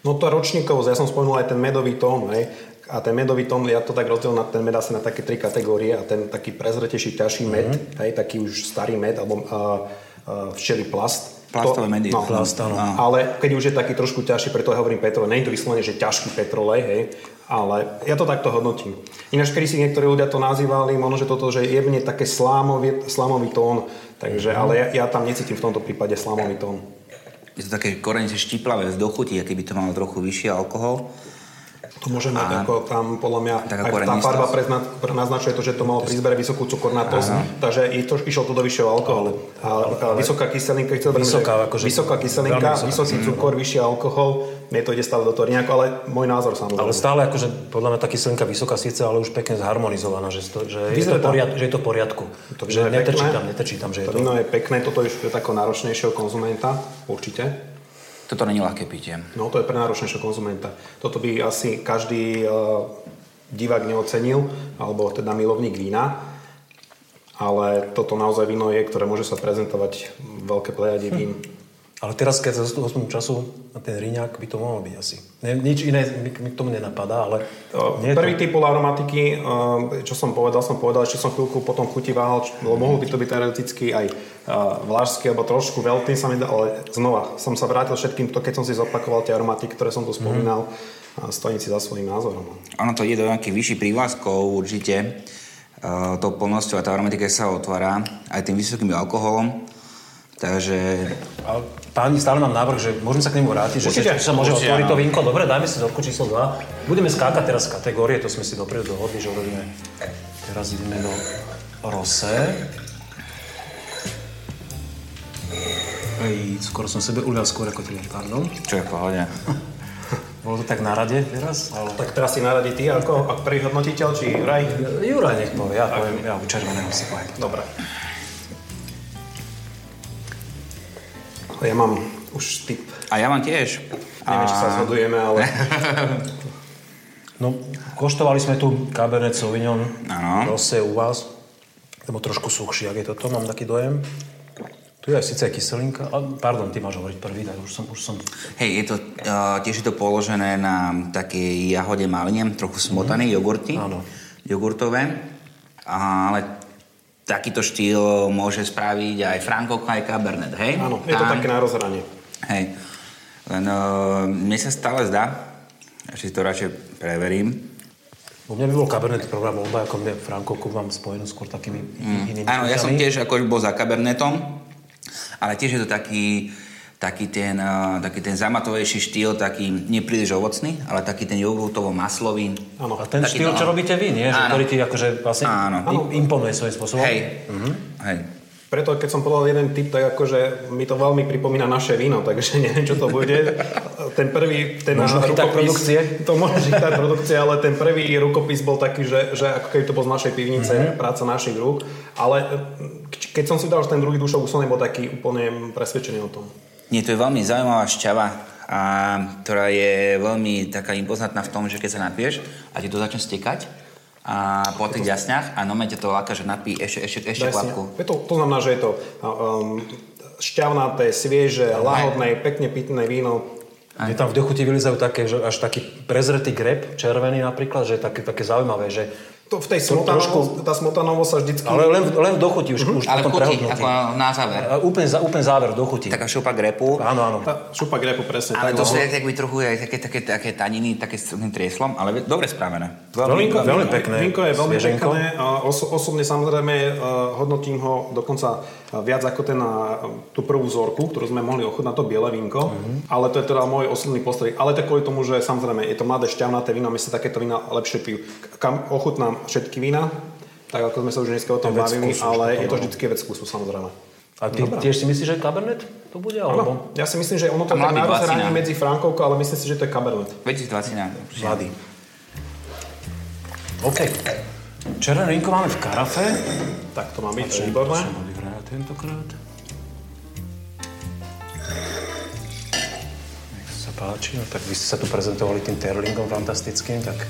No to ročníkovosť, ja som spomenul aj ten medový tón, hej. A ten medový tón, ja to tak rozdielil na ten med asi na také tri kategórie a ten taký prezretejší, ťažší med, mm-hmm. hej, taký už starý med, alebo uh, uh, včelý plast, Plastové medie. No, plastové. Ale keď už je taký trošku ťažší, preto ja hovorím petrolej. Nie je to vyslovene, že ťažký petrolej, hej. Ale ja to takto hodnotím. Ináč, kedy si niektorí ľudia to nazývali, možno, že toto, že jemne také slámový, slámový tón. Takže, ale ja, ja tam necítim v tomto prípade slámový tón. Je to také korenice štiplavé z dochuti, aký by to malo trochu vyšší alkohol. To môže mať, a, ako tam podľa mňa, aj tá farba prezna, naznačuje to, že to malo pri zbere vysokú cukornatosť, takže i to, išlo to do vyššieho alkoholu. A, a vysoká kyselinka, vysoká, akože vysoká kyselinka, vysoký cukor, mm. vyšší alkohol, mne to ide stále do toho nejako, ale môj názor samozrejme. Ale stále akože podľa mňa tá kyselinka vysoká síce, ale už pekne zharmonizovaná, že, to, že, je, to poriad, že je to v poriadku. To že netrčítam, netrčítam, že je to. To víno je pekné, toto je tako náročnejšieho konzumenta, určite. Toto není ľahké pitie. No, to je pre náročnejšieho konzumenta. Toto by asi každý e, divák neocenil, alebo teda milovník vína. Ale toto naozaj víno je, ktoré môže sa prezentovať veľké plejade vín. Hm. Ale teraz, keď sa zostupom času, ten riňák by to mohol byť asi. Ne, nič iné mi, mi k tomu nenapadá, ale... E, prvý to... typ aromatiky, e, čo som povedal, som povedal, ešte som chvíľku potom chuti váhal, lebo mohol by to byť teoreticky aj... Vlašský, alebo trošku Veltlín sa mi dá, ale znova som sa vrátil všetkým to, keď som si zopakoval tie aromatiky, ktoré som tu spomínal, mm. a stojím si za svojím názorom. Ono to ide do nejakých vyšších prívlastkov, určite uh, tou plnosťou a tá aromatika sa otvára aj tým vysokým alkoholom, takže... Ale páni, stále mám návrh, že môžeme sa k nemu vrátiť, že určite, sa môže otvoriť to vínko. Dobre, dajme si vzorku číslo dva. Budeme skákať teraz kategórie, to sme si dopredu dohodli, že urobíme. Teraz ideme do rosé. Aj, skoro som sebe uľal, skôr ako tým, pardon. Čo je pohľadne? Bolo to tak na rade teraz? Ale... Tak teraz si na rade ty, ako ak prvý hodnotiteľ, či Juraj? Juraj nech povie, ja ak... poviem, ja červeného si poviem. Dobre. Ja mám už typ. A ja mám tiež. Neviem, či sa zhodujeme, ale... No, koštovali sme tu Cabernet Sauvignon, rosé u vás. Lebo trošku suchší, ak je toto, mám taký dojem. Tu je síce kyselinka, ale pardon, ty máš hovoriť prvý, tak už som, už som... Hej, je to, uh, tiež je to položené na takej jahode maline, trochu smotané, mm. jogurty, áno. jogurtové, ale takýto štýl môže spraviť aj Frankovka, aj Cabernet, hej? Áno, je to Tam, také na rozhranie. Hej, len uh, mne sa stále zdá, až si to radšej preverím, u mňa by bol Cabernet program voľba, ako mňa Frankovku mám spojenú skôr takými mm. inými... Áno, ja som tiež akože bol za Cabernetom, ale tiež je to taký, taký, ten, taký ten zamatovejší štýl, taký nepríliš ovocný, ale taký ten jogurtovo-maslový. Áno, a ten štýl, no, čo robíte vy, nie? Že, ktorý ti akože vlastne imponuje svojím spôsobom. Hej, uh-huh. hej. Preto, keď som podal jeden tip, tak akože mi to veľmi pripomína naše víno, takže neviem, čo to bude. Ten prvý, ten možno rukopis, to môže chytať produkcie, ale ten prvý rukopis bol taký, že, že ako keby to bol z našej pivnice, mm-hmm. práca našich rúk, ale keď som si dal ten druhý dušov, už som nebol taký úplne presvedčený o tom. Nie, to je veľmi zaujímavá šťava, a, ktorá je veľmi taká impozantná v tom, že keď sa napiješ a ti to začne stekať, a po tých jasňach a nomente to láka, že napí ešte, ešte, ešte kvapku. To, to znamená, že je to um, šťavnaté, svieže, lahodné, pekne pitné víno. Je tam v dechuti vylizajú také, že až taký prezretý greb, červený napríklad, že je také, také zaujímavé, že... To v tej smotanovosti, tá smotanovosti sa vždycky... Ale len, len v dochuti už, mm-hmm. už ale potom prehodnutí. Ale v chuti, ako na záver. A úplne, úplne záver v dochuti. Taká šupa grepu. Áno, áno. Tá šupa grepu, presne. Ale tak, to sú tak vytruhuje aj také, také, také taniny, také s tým trieslom, ale dobre spravené. Veľmi, veľmi pekné. Vínko je veľmi Svieženko. Pekné. Oso, osobne samozrejme hodnotím ho dokonca viac ako ten, tú prvú vzorku, ktorú sme mohli ochutnať, to biele vínko. Mm-hmm. Ale to je teda môj osobný postreh. Ale to kvôli tomu, že samozrejme je to mladé šťavnaté víno, my sa takéto vína lepšie pijú. Kam ochutnám všetky vína, tak ako sme sa už dneska o tom bavili, ale je to vždycky vec vkusu, samozrejme. A ty Dobre. tiež si myslíš, že Cabernet to bude? Alebo? Ja si myslím, že ono to je na rozhraní medzi Frankovkou, ale myslím si, že to je Cabernet. dvetisícdvadsať. Mladý. OK. Červené vínko máme v karafe. Tak to má byť výborné. Čo som odvrátil tentokrát. Nech sa páči. No, tak vy ste sa tu prezentovali tým Terlingom fantastickým, tak...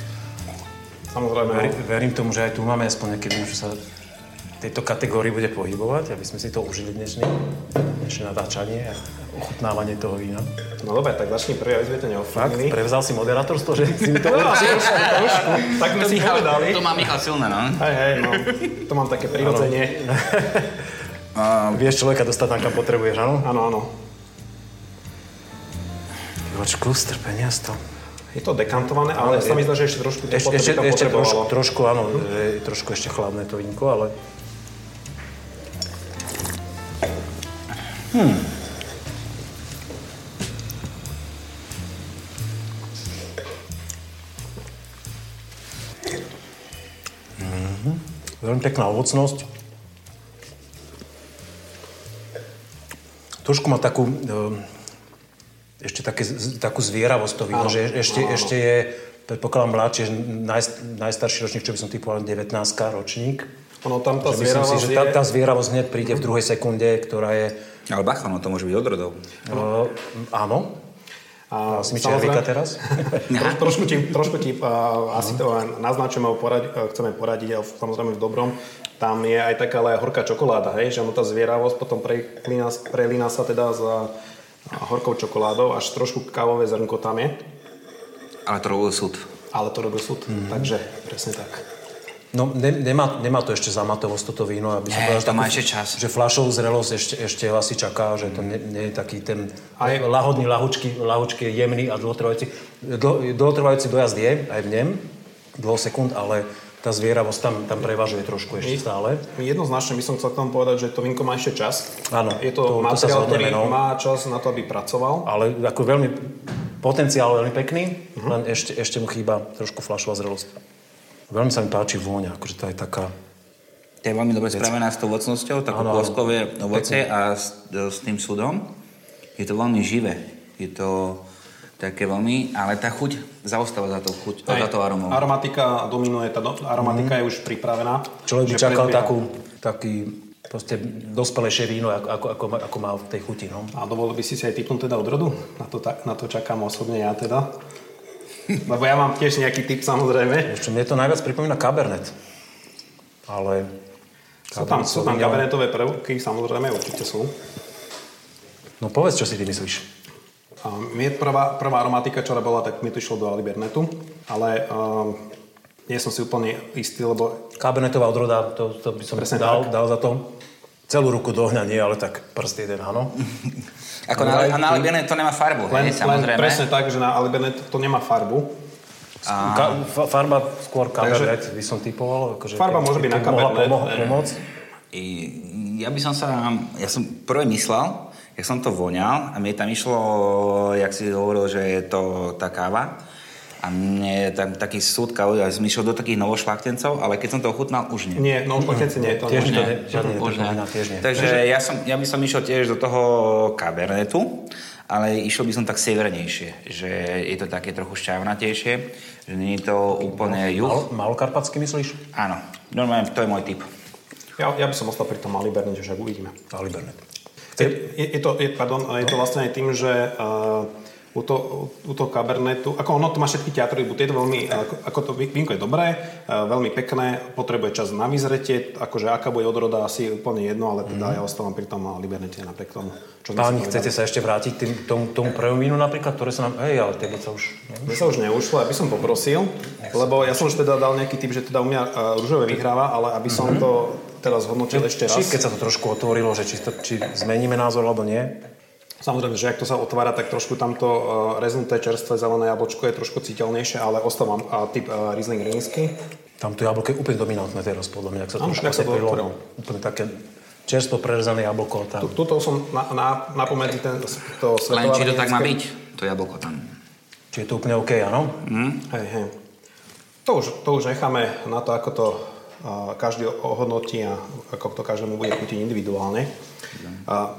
Samozrejme. Ver, verím tomu, že aj tu máme aspoň nejaké víno, čo sa v tejto kategórii bude pohybovať, aby sme si to užili dnešný, dnešné natáčanie a ochutnávanie toho vína. No dobre, tak začni prvý, aby sme to neochutnili. Fakt? Prevzal si moderátorstvo, že si mi to uľahčil? Tak sme si povedali. To má Michal silné, no? Hej, hej, no. To mám také prirodzenie. Vieš človeka dostať, tam kam potrebuješ, áno? Áno, áno. Vrč kluster peniaz to. Je to dekantované, ale sa mi zdá, že ešte trošku to ešte, ešte, ešte trošku, trošku, áno, je trošku ešte chladné to vínko, ale... Hmm. Mm-hmm. Veľmi pekná ovocnosť. Trošku má takú... E- Ešte také, takú zvieravosť to víno, že ešte, ešte je, predpokladám mladšie, naj, najstarší ročník, čo by som typoval, devätnástka ročník. Ono tam tá zvieravosť si, je... Tá, tá zvieravosť hneď príde v druhej sekunde, ktorá je... Ale bacha, no to môže byť od rodov. Uh, áno. A si mi červíka teraz? Troš, trošku ti, trošku ti uh, asi to naznačujem, poradi, chceme poradiť, ale samozrejme v dobrom. Tam je aj taká ale horká čokoláda, hej, že ono tá zvieravosť potom prelína, prelína sa teda za... horkou čokoládou, až trošku kávové zrnko tam je. Ale to robil súd. Ale to robil súd, mm-hmm. Takže presne tak. No ne, nemá, nemá to ešte zamatovosť toto víno, aby som hey, povedal, má ešte čas. Že fľašovú zrelosť ešte, ešte asi čaká, že to nie, nie je taký ten aj, lahodný, lahučký, lahučký, jemný a dlhotrvajúci. Dl, dlhotrvajúci dojazd je aj v nem, dvoch sekúnd, ale tá zvieravosť tam, tam prevažuje trošku ešte stále. Jednoznačne by som chcel k tomu povedať, že to vínko má ešte čas. Áno, je to, to materiál, to ktorý má čas na to, aby pracoval. Ale ako veľmi potenciál, veľmi pekný, uh-huh. Len ešte, ešte mu chýba trošku fľašová zrelosť. Veľmi sa mi páči vôňa, akože to je taká... To je veľmi dobre spravená s tou ovocnosťou, takou ploskové ovoce a s, s tým súdom. Je to veľmi živé. Je to... Také veľmi, ale tá chuť zaostáva za tou chuť, za tou aromou. Aromatika dominuje, tá do, aromatika mm. je už pripravená. Človek by čakal predbieha... takú, taký proste dospelejšie víno, ako, ako, ako má v tej chuti, no. A dovolil by si si aj tipnúť teda od rodu? Na to, tak, na to čakám osobne ja teda. Lebo ja mám tiež nejaký tip, samozrejme. Ešte mne to najviac pripomína Cabernet. Ale... Sú tam, sú tam Cabernetové prvky, samozrejme, určite sú. No povedz, čo si ty myslíš. Mne prvá, prvá aromatika, čo bola, tak mi to išlo do Albernetu, ale um, nie som si úplne istý, lebo... Cabernetová odroda, to, to by som dal, dal za to. Celú ruku do ohňa nie, ale tak prst jeden, áno. Ako no, na, na Albernet to nemá farbu, len, hej, samozrejme. Len presne tak, že na Albernet to nemá farbu. A... Ka, farba skôr Cabernet, takže by som typoval. Akože farba keď, môže byť na Cabernet. Mohla pomôcť. Ja by som sa... Ja som prvé myslel, ja som to voňal a mne tam išlo, jak si hovoril, že je to tá káva a mne tam taký súd kávy a zmišol do takých novošľachtencov, ale keď som to ochutnal, už nie. Nie, novošľachtenci nie, to tiež nie. Takže ja, som, ja by som išiel tiež do toho Cabernetu, ale išiel by som tak severnejšie, že je to také trochu šťavnatejšie, že nie je to úplne juh. Malokarpatský myslíš? Áno, normálne to je môj typ. Ja, ja by som ostal pri tom Alibernet, že však uvidíme. Alibernet. Je, je, to, je, pardon, je to vlastne aj tým, že uh, u, to, u toho Cabernetu, ako ono to má všetky ťatry, je to veľmi, ako, ako to vínko je dobré, uh, veľmi pekné, potrebuje čas na vyzretie, akože aká bude odroda asi úplne jedno, ale teda mm. ja ostávam pri tom Libernete napriek tomu. Čo Páni, chcete sa ešte vrátiť tým, tomu, tomu prvom vínu napríklad, ktoré sa nám, hej, ale tie sa už... Mne sa už neušlo, aby som poprosil, lebo ja som už teda dal nejaký tip, že teda u mňa uh, ružové vyhráva, ale aby som mm-hmm. to... teraz hodnotil ešte raz. Či keď sa to trošku otvorilo, že či, to, či zmeníme názor, alebo nie? Samozrejme, že ak to sa otvára, tak trošku tamto uh, reznuté čerstvé zelené jablčko je trošku citeľnejšie, ale ostávam uh, typ uh, Rizling rýnsky. Tam to jablko je úplne dominantné teraz, podľa mňa, ak sa to trošku otvorilo. Úplne také čerstvo prerezané jablko. Tuto som napomedzi to svetová... Len či to tak má byť, to jablko tam. Či je to úplne OK, áno? Hej, hej. To už necháme na to, ako to... každý ohodnotí a ako to každému bude chutiť individuálne.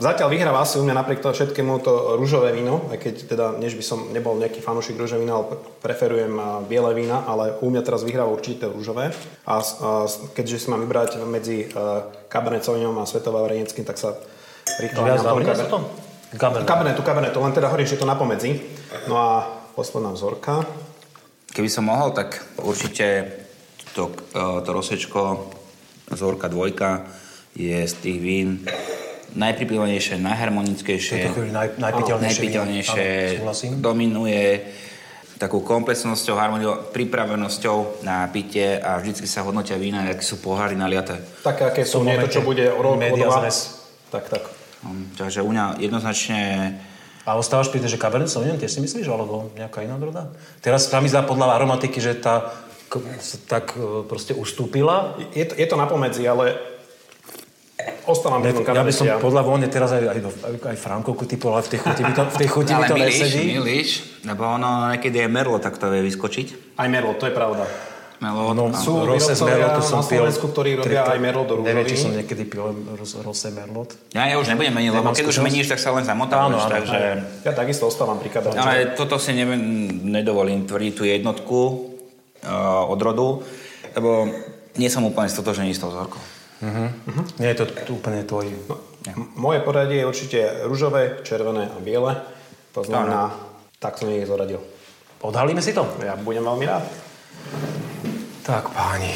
Zatiaľ vyhráva asi u mňa napriek toho všetkému to ružové víno, aj keď teda než by som nebol nejaký fanúšik ružové vína, ale preferujem biele vína, ale u mňa teraz vyhráva určite ružové. A keďže si mám vybrať medzi Cabernet Sauvignom a Svetová Varenským, tak sa rýchlo... Viac zavríme sa to? Cabernet. Cabernetu, Cabernetu, len teda hovorím, že je to napomedzi. No a posledná vzorka. Keby som mohol, tak určite... To, to rozsečko, zorka dvojka, je z tých vín najpriplývanejšie, najharmonickejšie, naj, najpiteľnejšie, dominuje takú komplexnosťou, harmoniou, pripravenosťou na pitie a vždycky sa hodnotia vína, aké sú poháry naliaté. Také, aké sú, nie to, čo bude rok, tak, tak. Takže u mňa jednoznačne A ostávaš pri tej, že Cabernet Sauvignon, tiež si myslíš, alebo nejaká iná droda? Teraz sa mi zdá podľa aromatiky, že tá k- tak proste ustúpila. Je to, je to napomedzi, ale ostávam pri tom Cabernet. Ja by som podľa vône teraz aj, aj, aj Frankovku typoval, ale v tej chuti by to, v tej chuti by to nesedí. Ale milíš, milíš, lebo ono niekedy je Merlot, tak to vie vyskočiť. Aj Merlot, to je pravda. Merlot. No, sú výrobcovia na Slovensku, ktorí robia aj Merlot do rúžový. Neviem, či som niekedy pil Rosé Merlot. Ja, ja už nebudem meniť, lebo keď už meníš, tak sa len zamotávaš. Takže... Ja takisto ostávam pri Cabernet. Ale toto si neviem, nedovolím tvrdiť tú jednotku uh, od rodu, lebo nie som úplne stotožený s tou vzorkou. Uh-huh. Uh-huh. Nie je to t- úplne tvoj. No, m- moje poradie je určite ružové, červené a biele. To znamená, tak som ich zoradil. Odhalíme si to? Ja budem veľmi rád. Tak, páni,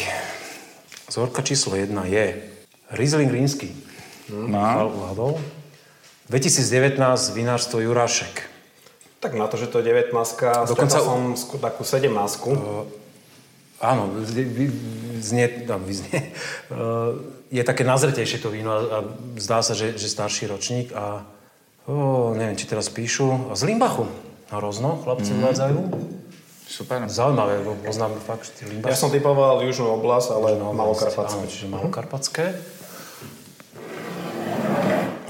vzorka číslo jedna je Rizling rýnsky. Michal uhadol. dvetisícdevätnásť vinárstvo Jurášek. Tak na to, že to je devätnástka, dokonca som sku, takú sedemnástku. Uh, áno, znie, no, vyznie. Uh, je také nazretejšie to víno a zdá sa, že, že starší ročník a oh, neviem, či teraz píšu. Z Limbachu. Hrozno, chlapci mm. uvádzajú. Super. Zaujímavé, lebo poznám fakt Limbašská. Ja som typoval južnú oblasť, ale Malokarpatské. Čiže Malokarpatské.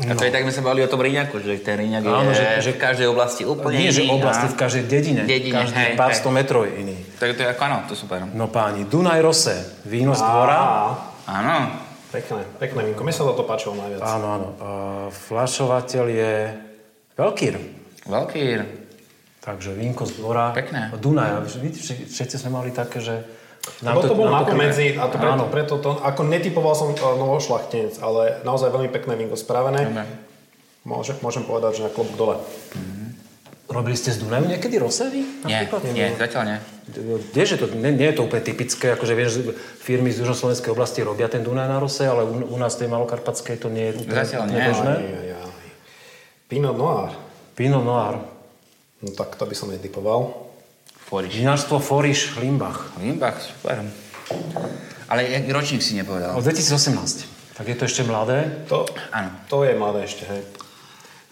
A to je tak, my sa bavili o tom Rýňaku, že ten Rýňak je že v každej oblasti úplne iný. Nie, že oblasti, v každej dedine. Dedine, hej. Pár sto metrov je iný. Tak to je ako, áno, to super. No páni, Dunaj Rosé, víno z dvora. Áno. Pekné, pekné vínko. Mne sa toto páčilo najviac. Áno, áno. Flašovateľ je Veľkýr. Veľkýr. Takže vínko z dvora. Pekné. Dunaja. Vidíte, všetci sme mali také, že... Nám to, to bol napomedzi a to preto, preto to... Ako netypoval som novošľachtenec, ale naozaj veľmi pekné vínko spravené. Okay. Môžem, môžem povedať, že na klobúk dole. Mm-hmm. Robili ste z Dunaju niekedy rosé vy? Nie, nie, zatiaľ nie. Kdeže to? Nie, nie je to úplne typické, akože vieš, firmy z južnoslovenskej oblasti robia ten Dunaj na rosé, ale u, u nás tej malokarpatskej to nie je úplne nedožné. Pinot Noir. Pinot Noir. No tak, to by som netypoval. Foriš. Vinárstvo Foriš, Limbach. Limbach, super. Ale ročník si nepovedal. Od dvetisícosemnásť. Tak je to ešte mladé? To, áno. To je mladé ešte, hej.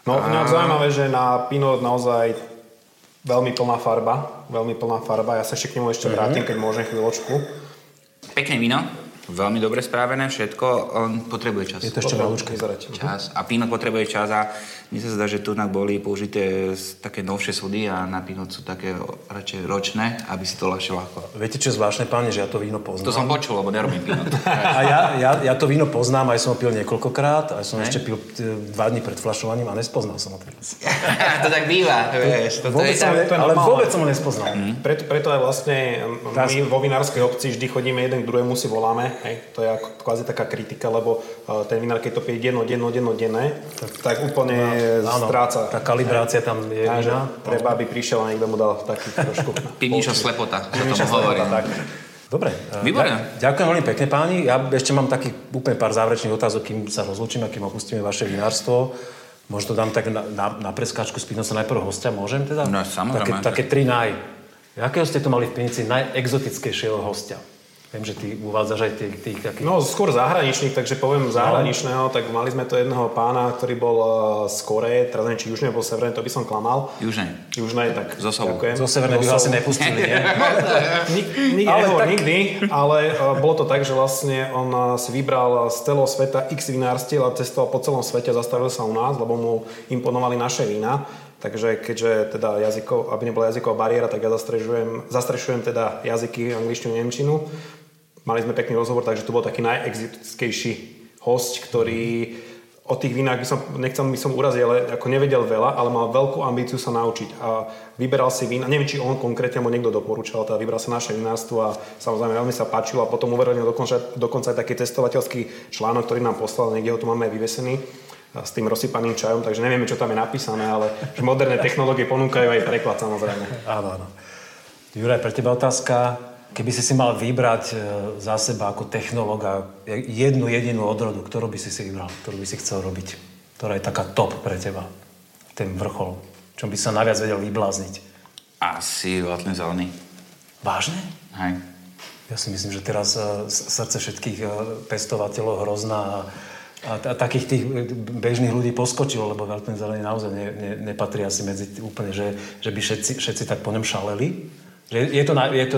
No, a... nejak zaujímavé, že na Pinot naozaj veľmi plná farba. Veľmi plná farba. Ja sa ešte k nemu ešte vrátim, mm-hmm. keď môžem chvíľočku. Pekné víno. Veľmi dobre správené všetko. On potrebuje čas. Je to ešte malúčko. Čas. A Pinot potrebuje čas a mi sa zdá, že tu boli použité také novšie súdy a na Pinot sú také radšej ročné, aby si to ľahšie ľahko. Viete, čo je zvláštne, páni, že ja to víno poznám. To som počul, lebo nerobím Pinot. A ja, ja, ja to víno poznám, aj som ho pil niekoľkokrát, aj som ne? ešte pil dva dní pred flašovaním a nespoznal som ho teraz. To tak býva, to, vieš. To, vôbec to je, ne, to ale vôbec som ho nespoznal. Mm. Preto, preto aj vlastne my vo vinárskej obci vždy chodíme jeden k druhému, si voláme. Hej, to je ako, kvázi taká kritika, lebo uh, ten vinár, keď to pije denno, denno, denno, denné, tak, tak úplne áno, stráca. Tá kalibrácia hej, tam je iná. Treba, aby prišiel a niekto mu dal taký trošku... Pivničo slepota, o tom hovorím. Dobre, Výborné. Ja, ďakujem veľmi pekne, páni. Ja ešte mám taký úplne pár záverečných otázok, kým sa rozlučím a kým opustíme vaše vinárstvo. Možno dám tak na, na, na preskáčku, spýtam sa najprv hostia, môžem teda? No, samozrejme. Také, také tri naj... Jakého ste to mali v Penici najexotickejšieho hostia? Viem, že ty uvádzaš aj tých takých... No, skôr zahraničných, takže poviem zahraničného, tak mali sme to jedného pána, ktorý bol z Koreje, teraz neviem, či južnej, bol severnej, to by som klamal. Južnej. Južnej, tak zo ďakujem. Zo severnej by vás asi nepustili, nie? Nik, nik, ale neho, tak... Nikdy, ale uh, bolo to tak, že vlastne on uh, si vybral z celého sveta x vinárstiev a cestoval po celom svete a zastavil sa u nás, lebo mu imponovali naše vína. Takže keďže teda jazykov, aby nebola jazyková bariéra, tak ja zastrešujem, zastrešujem teda jazyky, angličtinu, nemčinu. Mali sme pekný rozhovor, takže to bol taký najexickejší host, ktorý o tých vínach, by som, nechcem by som uraziť, ale ako nevedel veľa, ale mal veľkú ambíciu sa naučiť. A vyberal si vína, neviem, či on konkrétne mu niekto doporúčal, teda vybral si naše vinárstvo a samozrejme veľmi sa páčilo a potom uveril dokonca, dokonca aj taký testovateľský článok, ktorý nám poslal, niekde ho tu máme aj vyvesený s tým rozsypaným čajom, takže nevieme, čo tam je napísané, ale že moderné technológie ponúkajú aj preklad, samozrejme. Áno, áno. Juraj, pre teba otázka. Keby si si mal vybrať za seba ako technológa jednu jedinú odrodu, ktorú by si si vybral, ktorú by si chcel robiť, ktorá je taká top pre teba, ten vrchol, čom by sa naviac vedel vyblázniť? Asi veltlín zelený. Vážne? Hej. Ja si myslím, že teraz srdce všetkých pestovateľov hrozná a A, t- a takých tých bežných ľudí poskočilo, lebo Veltlín zelený naozaj ne, ne, nepatrí asi medzi úplne, že, že by všetci, všetci tak po nem šaleli. Že je to, na, je to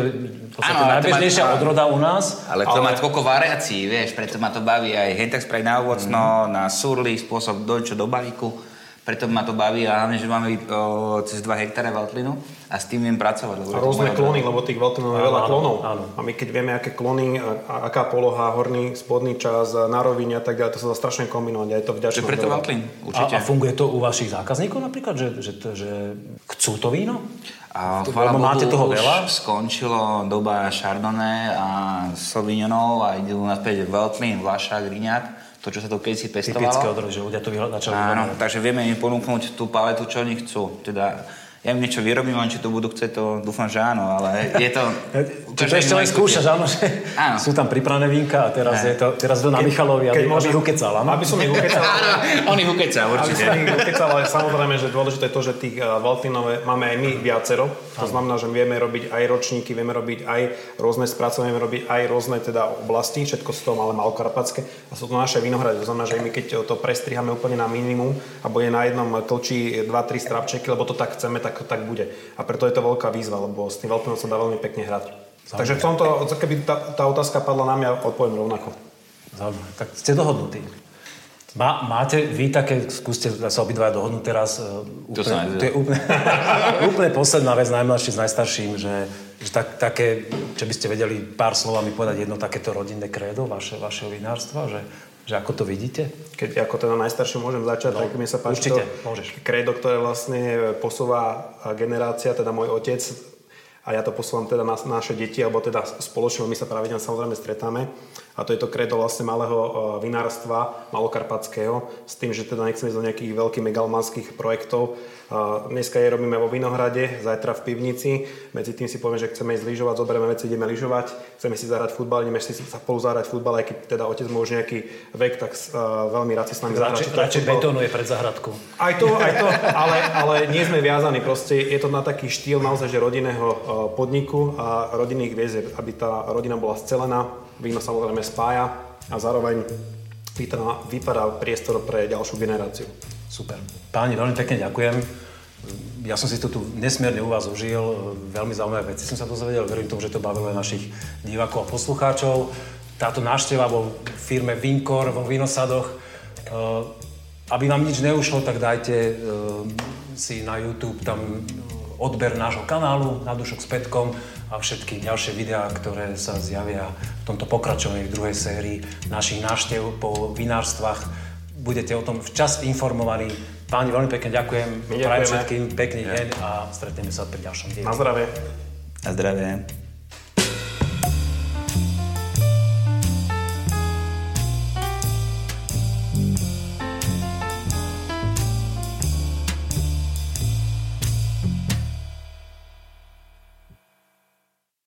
ano, najbežnejšia to má, odroda u nás. Ale to ale... má toľko variácií, vieš, preto ma to baví aj hentak spray na ovocno, mm. na surly, spôsob dojčo do balíku. Preto ma to baví a hlavne, že máme o, cez dva hektáre Veltlinu a s tým viem pracovať. A rôzne klóny, dá. Lebo tých Veltlinov je veľa klónov. A my keď vieme, aké klóny, a, aká poloha, horný, spodný čas, na rovine a tak ďalej, to sa dá strašne kombinovať. A je to vďačnosť. Preto Veltlin, určite. A, a funguje to u vašich zákazníkov napríklad, že, že, že chcú to víno? A chvála Bohu, už skončilo doba Chardonnay a Sauvignonov a idú naspäť Veltlin, Vlašák, Riňák. To, čo sa to kedysi pestovalo. Typické odrody, že ľudia to začali vyhľadať. Áno, takže vieme im ponúknuť tú paletu, čo oni chcú. Teda, ja im niečo vyrobím, len či to budú chcieť, to dúfam, že áno, ale je to... Čiže to ešte len skúšaš, áno, že áno. Sú tam pripravené vínka a teraz ne. Je to, teraz to na Michalovi, aby, aby hukecal, áno? Aby som ich hukecal. Áno, on ich hukecal, určite. Aby som ich hukecal, ale samozrejme, že dôležité je to, že tých Veltlinov máme aj my viacero. To znamená, že vieme robiť aj ročníky, vieme robiť aj rôzne spracovanie, vieme robiť aj rôzne teda oblasti, všetko sú to ale malokarpatské a sú to naše vinohrady. To znamená, že my keď to prestrihame úplne na minimum a bude na jednom tlčí dva tri strapčeky, lebo to tak chceme, tak tak bude. A preto je to veľká výzva, lebo s tým Veltlinom sa dá veľmi pekne hrať. Zaujímavé. Takže v tomto, keby tá, tá otázka padla na mňa, odpoviem rovnako. Zaujímavé. Tak ste dohodnutí. Má, máte vy také, skúste sa obidvaja dohodnúť teraz, uh, úplne, to je úplne, úplne posledná vec, najmladší s najstarším, že, že tak, také, čo by ste vedeli pár slovami povedať, jedno takéto rodinné krédo vaše, vašeho vinárstva, že, že ako to vidíte? Keď ako teda najstarší môžem začať, no, tak mi sa páči určite, to môžeš. Krédo, ktoré vlastne posúva generácia, teda môj otec, a ja to posúvam teda na naše deti, alebo teda spoločne, my sa pravidelne samozrejme stretáme. A to je to kredo vlastne malého vinárstva, malokarpatského, s tým, že teda nechceme ísť do nejakých veľkých megalomanských projektov. Dneska je robíme vo Vinohrade, zajtra v pivnici. Medzi tým si povieme, že chceme ísť lyžovať, zoberieme veci, ideme lyžovať, chceme si zahrať futbal, ideme si sa spolu zahrať futbal, aj keď teda otec má už nejaký vek, tak veľmi rád si s nami zahrať. Radšej betónuje pred záhradkou. Aj to, aj to, ale, ale nie sme viazaní, proste je to na taký štýl naozaj, že rodinného podniku a rodinných väzieb, aby tá rodina bola scelená. Víno samozrejme spája a zároveň vypadá priestor pre ďalšiu generáciu. Super. Páni, veľmi pekne ďakujem. Ja som si to tu nesmierne u vás užil. Veľmi zaujímavé veci som sa dozvedel. Verím tomu, že to bavilo aj našich divákov a poslucháčov. Táto návšteva vo firme Vincúr vo Vinosadoch. Aby vám nič neušlo, tak dajte si na YouTube tam odber nášho kanálu Na dušok s Petkom a všetky ďalšie videá, ktoré sa zjavia v tomto pokračovaní v druhej sérii našich návštev po vinárstvách. Budete o tom včas informovaní. Páni, veľmi pekne ďakujem. Prajem všetkým pekný deň a stretneme sa pri ďalšom dieli. Na zdravie. Na zdravie.